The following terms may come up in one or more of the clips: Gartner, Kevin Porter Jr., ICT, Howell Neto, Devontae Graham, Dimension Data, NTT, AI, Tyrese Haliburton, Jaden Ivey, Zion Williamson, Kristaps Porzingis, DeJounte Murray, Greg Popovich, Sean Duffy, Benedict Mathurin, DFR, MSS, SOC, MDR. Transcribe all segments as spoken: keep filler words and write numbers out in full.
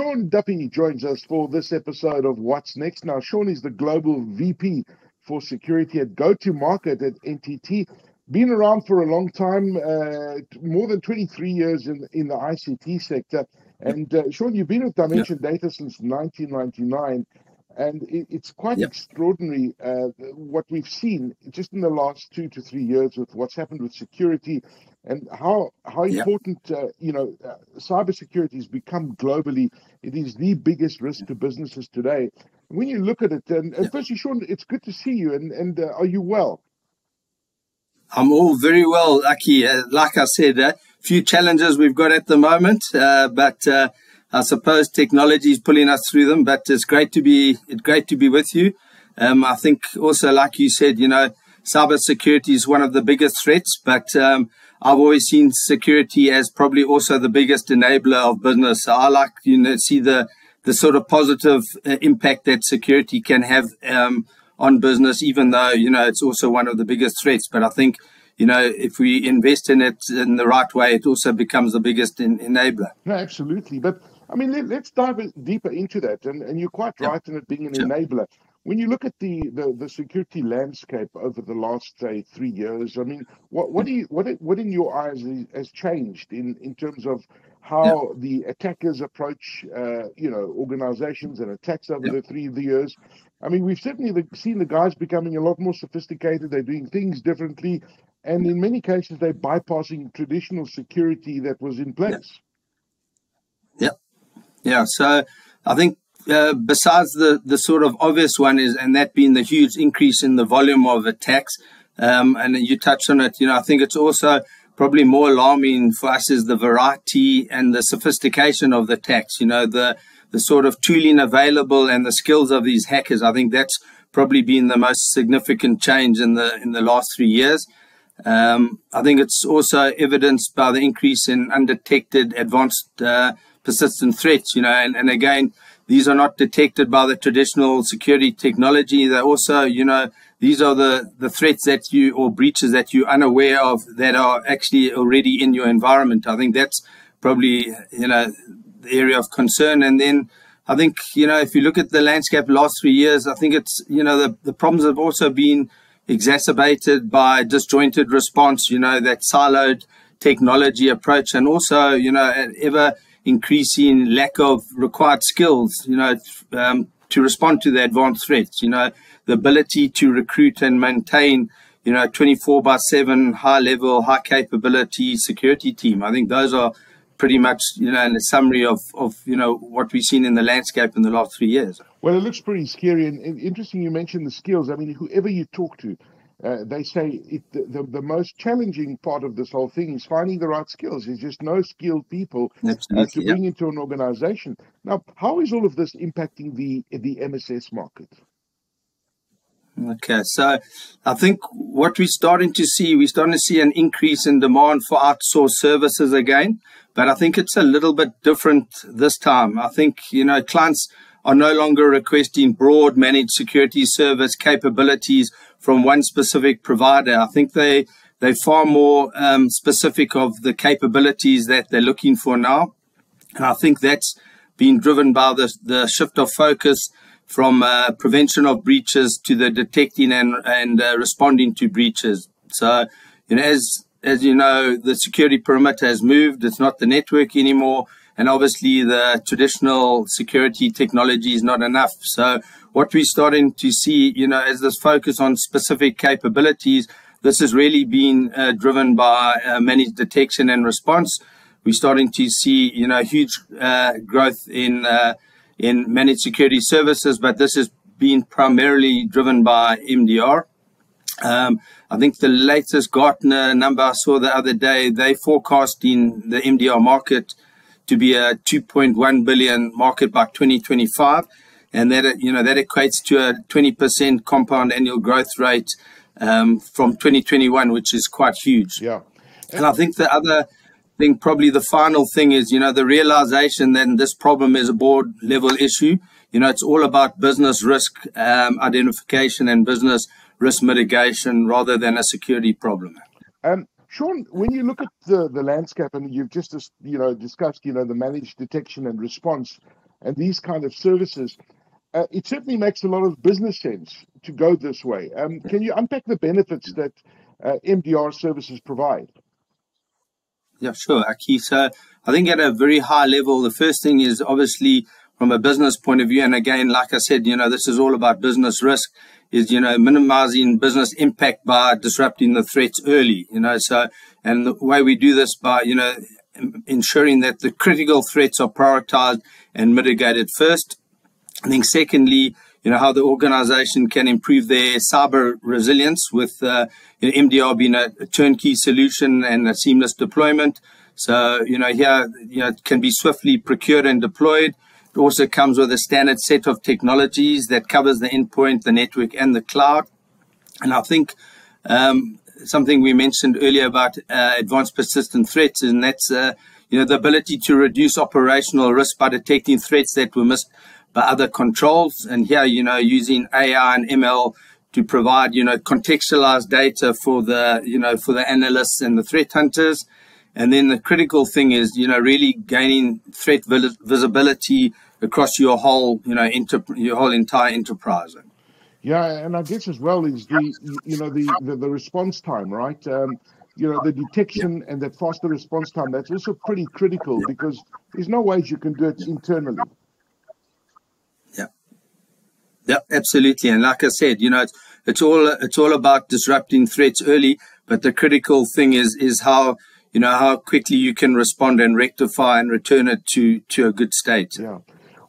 Sean Duffy joins us for this episode of What's Next. Now, Sean is the Global V P for Security at Go-to-Market at N T T. Been around for a long time, uh, more than twenty-three years in, in the I C T sector. And uh, Sean, you've been with Dimension yeah. Data since nineteen ninety-nine. And it, it's quite yeah. extraordinary uh, what we've seen just in the last two to three years with what's happened with security and how how important yeah. uh, you know uh, cybersecurity has become globally. It is the biggest risk to businesses today. When you look at it, and, and yeah. firstly, Sean, it's good to see you. And and uh, are you well? I'm all very well, Aki. Uh, like I said, a uh, few challenges we've got at the moment, uh, but. Uh, I suppose technology is pulling us through them, but it's great to be it's great to be with you. Um, I think also, like you said, you know, cybersecurity is one of the biggest threats, but um, I've always seen security as probably also the biggest enabler of business. So I like you know see the the sort of positive uh, impact that security can have um, on business, even though you know it's also one of the biggest threats. But I think you know, if we invest in it in the right way, it also becomes the biggest en- enabler. No, absolutely, but. I mean, let, let's dive deeper into that. And, and you're quite right in it being an enabler. When you look at the, the, the security landscape over the last, say, three years, I mean, what what do you, what what in your eyes has changed in, in terms of how yeah. the attackers approach, uh, you know, organizations and attacks over yeah. the three the years? I mean, we've certainly seen the guys becoming a lot more sophisticated. They're doing things differently. And in many cases, they're bypassing traditional security that was in place. Yeah. yeah. Yeah, so I think uh, besides the, the sort of obvious one is, and that being the huge increase in the volume of attacks, um, and you touched on it, you know, I think it's also probably more alarming for us is the variety and the sophistication of the attacks, you know, the, the sort of tooling available and the skills of these hackers. I think that's probably been the most significant change in the, in the last three years. Um, I think it's also evidenced by the increase in undetected advanced uh persistent threats, you know, and, and again, these are not detected by the traditional security technology. They also, you know, these are the, the threats that you, or breaches that you're unaware of that are actually already in your environment. I think that's probably, you know, the area of concern. And then I think, you know, if you look at the landscape last three years, I think it's, you know, the, the problems have also been exacerbated by disjointed response, you know, that siloed technology approach and also, you know, ever increasing lack of required skills, you know, um, to respond to the advanced threats, you know, the ability to recruit and maintain, you know, twenty-four by seven, high level, high capability security team. I think those are pretty much, you know, in a summary of, of, you know, what we've seen in the landscape in the last three years. Well, it looks pretty scary and, and interesting. You mentioned the skills. I mean, whoever you talk to, Uh, they say it, the, the most challenging part of this whole thing is finding the right skills. There's just no skilled people uh, to bring yeah. into an organization. Now, how is all of this impacting the the M S S market? Okay, so I think what we're starting to see, we're starting to see an increase in demand for outsourced services again. But I think it's a little bit different this time. I think, you know, clients are no longer requesting broad managed security service capabilities from one specific provider. I think they, they're far more um, specific of the capabilities that they're looking for now. And I think that's been driven by the, the shift of focus from uh, prevention of breaches to the detecting and, and uh, responding to breaches. So, you know, as, as you know, the security perimeter has moved. It's not the network anymore. And obviously, the traditional security technology is not enough. So what we're starting to see, you know, as this focus on specific capabilities, this has really been uh, driven by uh, managed detection and response. We're starting to see, you know, huge uh, growth in uh, in managed security services, but this has been primarily driven by M D R. Um, I think the latest Gartner number I saw the other day, they forecasting the M D R market to be a two point one billion market by twenty twenty-five, and that you know that equates to a twenty percent compound annual growth rate um, from twenty twenty-one, which is quite huge. Yeah, and I think the other thing, probably the final thing, is you know the realization that this problem is a board level issue. You know, it's all about business risk um, identification and business risk mitigation rather than a security problem. Um- Sean, when you look at the, the landscape, and you've just you know discussed you know the managed detection and response, and these kind of services. Uh, it certainly makes a lot of business sense to go this way. Um, can you unpack the benefits that uh, M D R services provide? Yeah, sure, Aki. So I think at a very high level, the first thing is obviously from a business point of view. And again, like I said, you know, this is all about business risk is, you know, minimizing business impact by disrupting the threats early, you know, so, and the way we do this by, you know, ensuring that the critical threats are prioritized and mitigated first. I think secondly, you know, how the organization can improve their cyber resilience with uh, you know, M D R being a turnkey solution and a seamless deployment. So, you know, here, you know, it can be swiftly procured and deployed. It also comes with a standard set of technologies that covers the endpoint, the network, and the cloud. And I think um, something we mentioned earlier about uh, advanced persistent threats, and that's, uh, you know, the ability to reduce operational risk by detecting threats that were missed by other controls. And here, you know, using A I and M L to provide, you know, contextualized data for the, you know, for the analysts and the threat hunters. And then the critical thing is, you know, really gaining threat visibility across your whole, you know, your whole entire enterprise. Yeah, and I guess as well is the, you know, the, the, the response time, right? Um, you know, the detection and the faster response time, that's also pretty critical because there's no ways you can do it internally. Yeah, absolutely. And like I said, you know, it's, it's all it's all about disrupting threats early. But the critical thing is is how, you know, how quickly you can respond and rectify and return it to to a good state. Yeah.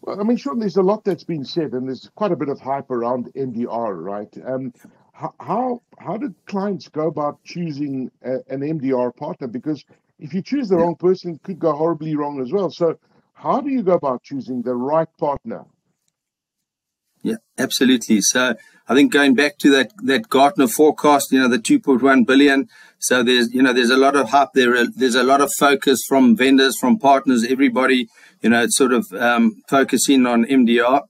Well, I mean, Sean, there's a lot that's been said, and there's quite a bit of hype around M D R, right? Um, how how did clients go about choosing a, an M D R partner? Because if you choose the yeah. wrong person, it could go horribly wrong as well. So, how do you go about choosing the right partner? Yeah, absolutely. So I think going back to that, that Gartner forecast, you know, the two point one billion. So there's, you know, there's a lot of hype there. There's a lot of focus from vendors, from partners, everybody, you know, it's sort of um, focusing on M D R.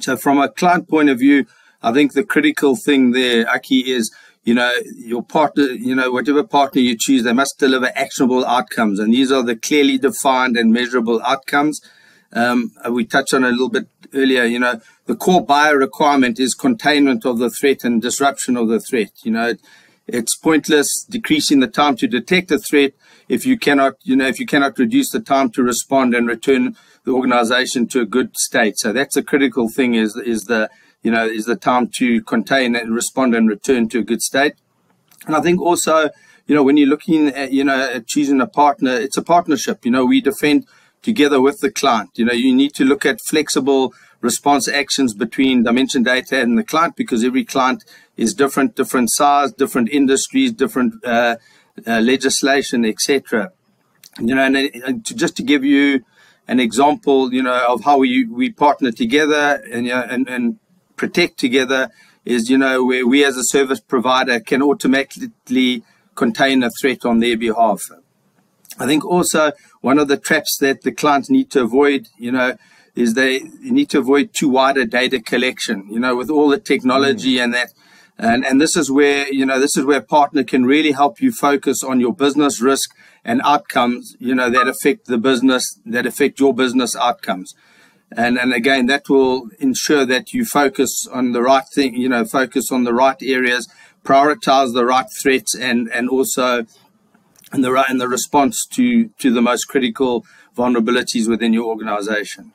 So from a client point of view, I think the critical thing there, Aki, is, you know, your partner, you know, whatever partner you choose, they must deliver actionable outcomes. And these are the clearly defined and measurable outcomes. Um, we touched on a little bit earlier, you know, the core buyer requirement is containment of the threat and disruption of the threat. You know, it, it's pointless decreasing the time to detect a threat if you cannot, you know, if you cannot reduce the time to respond and return the organization to a good state. So that's a critical thing is, is the, you know, is the time to contain and respond and return to a good state. And I think also, you know, when you're looking at, you know, at choosing a partner, it's a partnership. You know, we defend together with the client. You know, you need to look at flexible response actions between Dimension Data and the client because every client is different, different size, different industries, different uh, uh, legislation, et cetera. You know, and, and to, just to give you an example, you know, of how we, we partner together and, you know, and, and protect together is, you know, where we as a service provider can automatically contain a threat on their behalf. I think also one of the traps that the clients need to avoid, you know, is they need to avoid too wide a data collection, you know, with all the technology mm. and that. And, and this is where, you know, this is where a partner can really help you focus on your business risk and outcomes, you know, that affect the business, that affect your business outcomes. And, and again, that will ensure that you focus on the right thing, you know, focus on the right areas, prioritize the right threats and, and also, and the, and the response to, to the most critical vulnerabilities within your organization.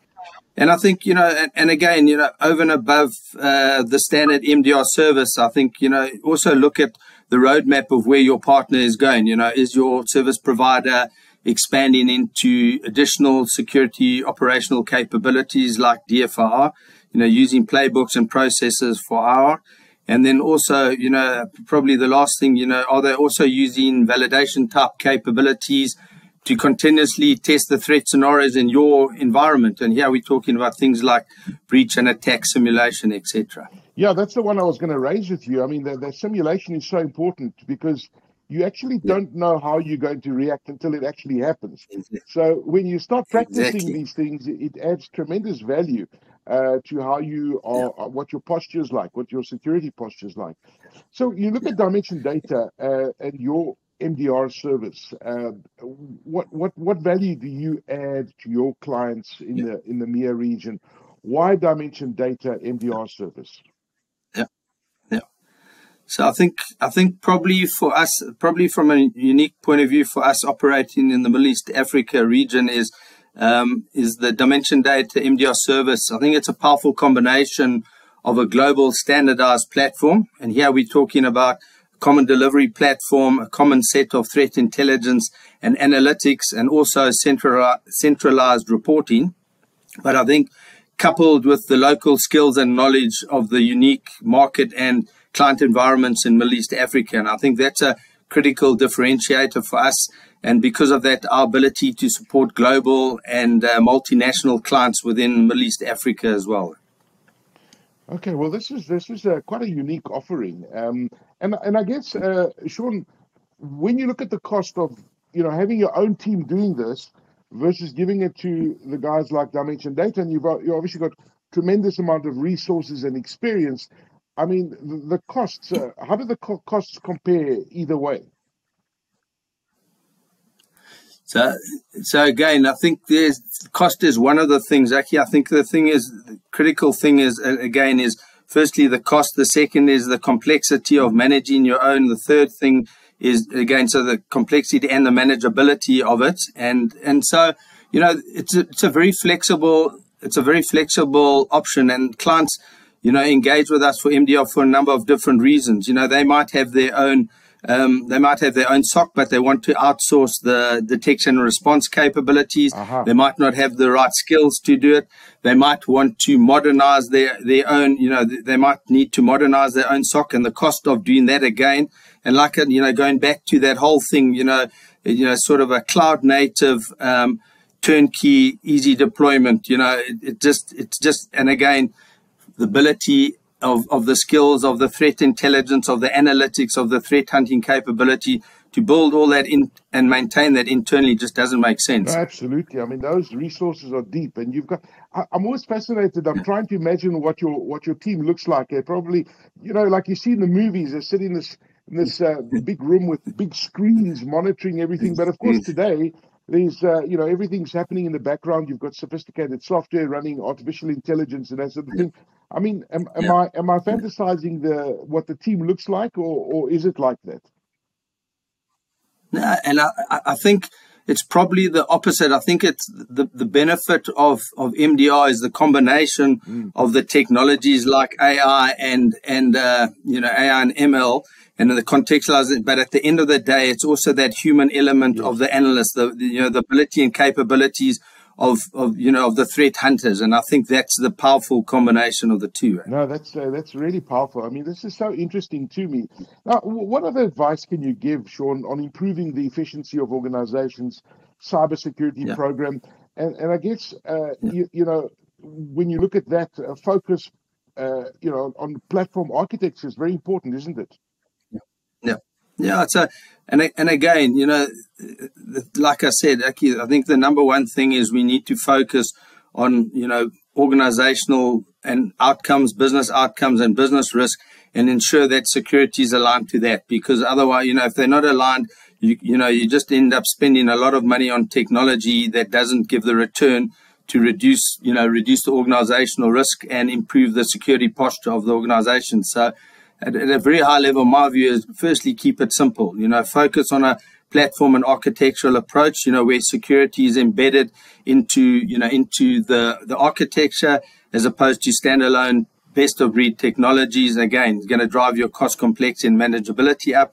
And I think, you know, and, and again, you know, over and above uh, the standard M D R service, I think, you know, also look at the roadmap of where your partner is going. You know, is your service provider expanding into additional security operational capabilities like D F R, you know, using playbooks and processes for our. And then also, you know, probably the last thing, you know, are they also using validation type capabilities to continuously test the threat scenarios in your environment? And here we're talking about things like breach and attack simulation, et cetera. Yeah, that's the one I was going to raise with you. I mean, the, the simulation is so important because you actually don't know how you're going to react until it actually happens. Exactly. So when you start practicing exactly. these things, it adds tremendous value uh, to how you are, yeah. what your posture is like, what your security posture is like. So you look yeah. at Dimension Data uh, and your M D R service. Uh, what what what value do you add to your clients in yeah. the in the M E A region? Why Dimension Data M D R service? Yeah, yeah. So I think I think probably for us, probably from a unique point of view for us operating in the Middle East Africa region is um, is the Dimension Data M D R service. I think it's a powerful combination of a global standardized platform, and here we're talking about common delivery platform, a common set of threat intelligence and analytics, and also centrali centralized reporting. But I think coupled with the local skills and knowledge of the unique market and client environments in Middle East Africa. And I think that's a critical differentiator for us. And because of that, our ability to support global and uh, multinational clients within Middle East Africa as well. Okay, well, this is this is a, quite a unique offering, um, and and I guess uh, Sean, when you look at the cost of you know having your own team doing this versus giving it to the guys like Dimension Data, and you've you obviously got tremendous amount of resources and experience. I mean, the, the costs. Uh, how do the co costs compare either way? So, so again, I think there's cost is one of the things, Aki. I think the thing is, the critical thing is, again, is firstly the cost. The second is the complexity of managing your own. The third thing is, again, so the complexity and the manageability of it. And, and so, you know, it's a, it's a very flexible, it's a very flexible option. And clients, you know, engage with us for M D R for a number of different reasons. You know, they might have their own Um, they might have their own S O C, but they want to outsource the detection and response capabilities. Uh-huh. They might not have the right skills to do it. They might want to modernize their, their own, you know, they might need to modernize their own S O C and the cost of doing that again. And like, you know, going back to that whole thing, you know, you know, sort of a cloud native, um, turnkey, easy deployment, you know, it, it just, it's just, and again, the ability Of, of the skills, of the threat intelligence, of the analytics, of the threat hunting capability to build all that in and maintain that internally just doesn't make sense. No, absolutely. I mean, those resources are deep, and you've got. I, I'm always fascinated. I'm trying to imagine what your what your team looks like. They're probably, you know, like you see in the movies, they're sitting in this in this uh, big room with big screens monitoring everything. But of course, today there's uh, you know everything's happening in the background. You've got sophisticated software running artificial intelligence and that sort of thing. I mean, am, am yeah. I am I fantasizing the what the team looks like, or or is it like that? No, and I I think it's probably the opposite. I think it's the the benefit of of M D R is the combination mm. of the technologies like A I and and uh, you know A I and M L and the contextualizing. But at the end of the day, it's also that human element yeah. of the analyst, the you know the ability and capabilities of of you know of the threat hunters, and I think that's the powerful combination of the two. No, that's uh, that's really powerful. I mean, this is so interesting to me. Now, what other advice can you give, Sean, on improving the efficiency of organizations' cybersecurity yeah. program? And and I guess uh, yeah. you you know when you look at that uh, focus, uh, you know, on platform architecture is very important, isn't it? Yeah. yeah. Yeah, it's a, and and again, you know, like I said, Aki, I think the number one thing is we need to focus on, you know, organizational and outcomes, business outcomes and business risk, and ensure that security is aligned to that. Because otherwise, you know, if they're not aligned, you you know, you just end up spending a lot of money on technology that doesn't give the return to reduce, you know, reduce the organizational risk and improve the security posture of the organization. So At, at a very high level, my view is firstly, keep it simple, you know, focus on a platform and architectural approach, you know, where security is embedded into, you know, into the, the architecture as opposed to standalone best of breed technologies. Again, it's going to drive your cost complexity and manageability up.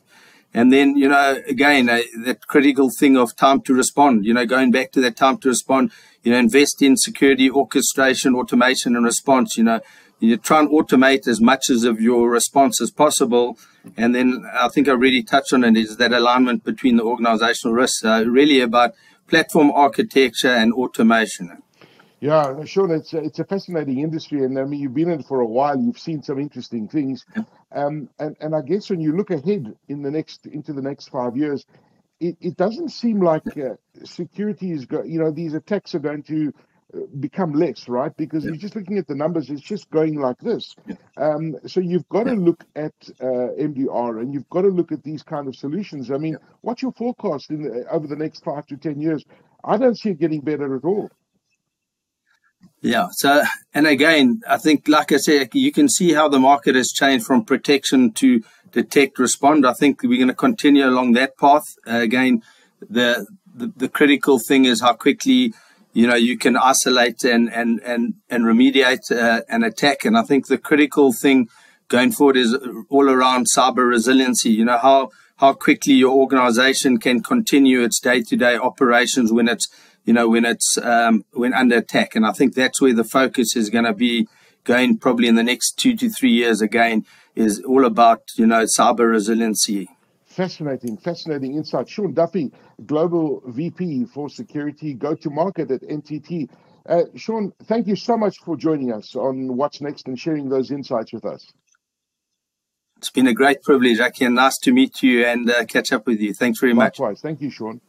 And then, you know, again, uh, that critical thing of time to respond, you know, going back to that time to respond, you know, invest in security, orchestration, automation and response, you know, you try and automate as much as of your response as possible. And then I think I already touched on it is that alignment between the organizational risks, uh, really about platform architecture and automation. Yeah, Sean, it's, it's a fascinating industry. And I mean, you've been in it for a while, you've seen some interesting things. Yeah. Um, and, and I guess when you look ahead in the next, into the next five years, it, it doesn't seem like uh, security is, go you know, these attacks are going to become less, right? Because yeah. you're just looking at the numbers, it's just going like this. Yeah. Um, so you've got to look at uh, M D R, and you've got to look at these kind of solutions. I mean, yeah. what's your forecast in the, over the next five to ten years? I don't see it getting better at all. Yeah. So, and again, I think, like I said, you can see how the market has changed from protection to detect, respond. I think we're going to continue along that path. Uh, again, the, the the critical thing is how quickly, you know, you can isolate and and and and remediate uh, an attack. And I think the critical thing going forward is all around cyber resiliency. You know, how how quickly your organization can continue its day-to-day operations when it's, you know, when it's um, when under attack. And I think that's where the focus is going to be going probably in the next two to three years. Again, is all about, you know, cyber resiliency. Fascinating, fascinating insight. Sean Duffy, Global V P for Security Go-to-Market at N T T. Uh, Sean, thank you so much for joining us on What's Next and sharing those insights with us. It's been a great privilege, Aki, and nice to meet you and uh, catch up with you. Thanks very much. Likewise. Thank you, Sean.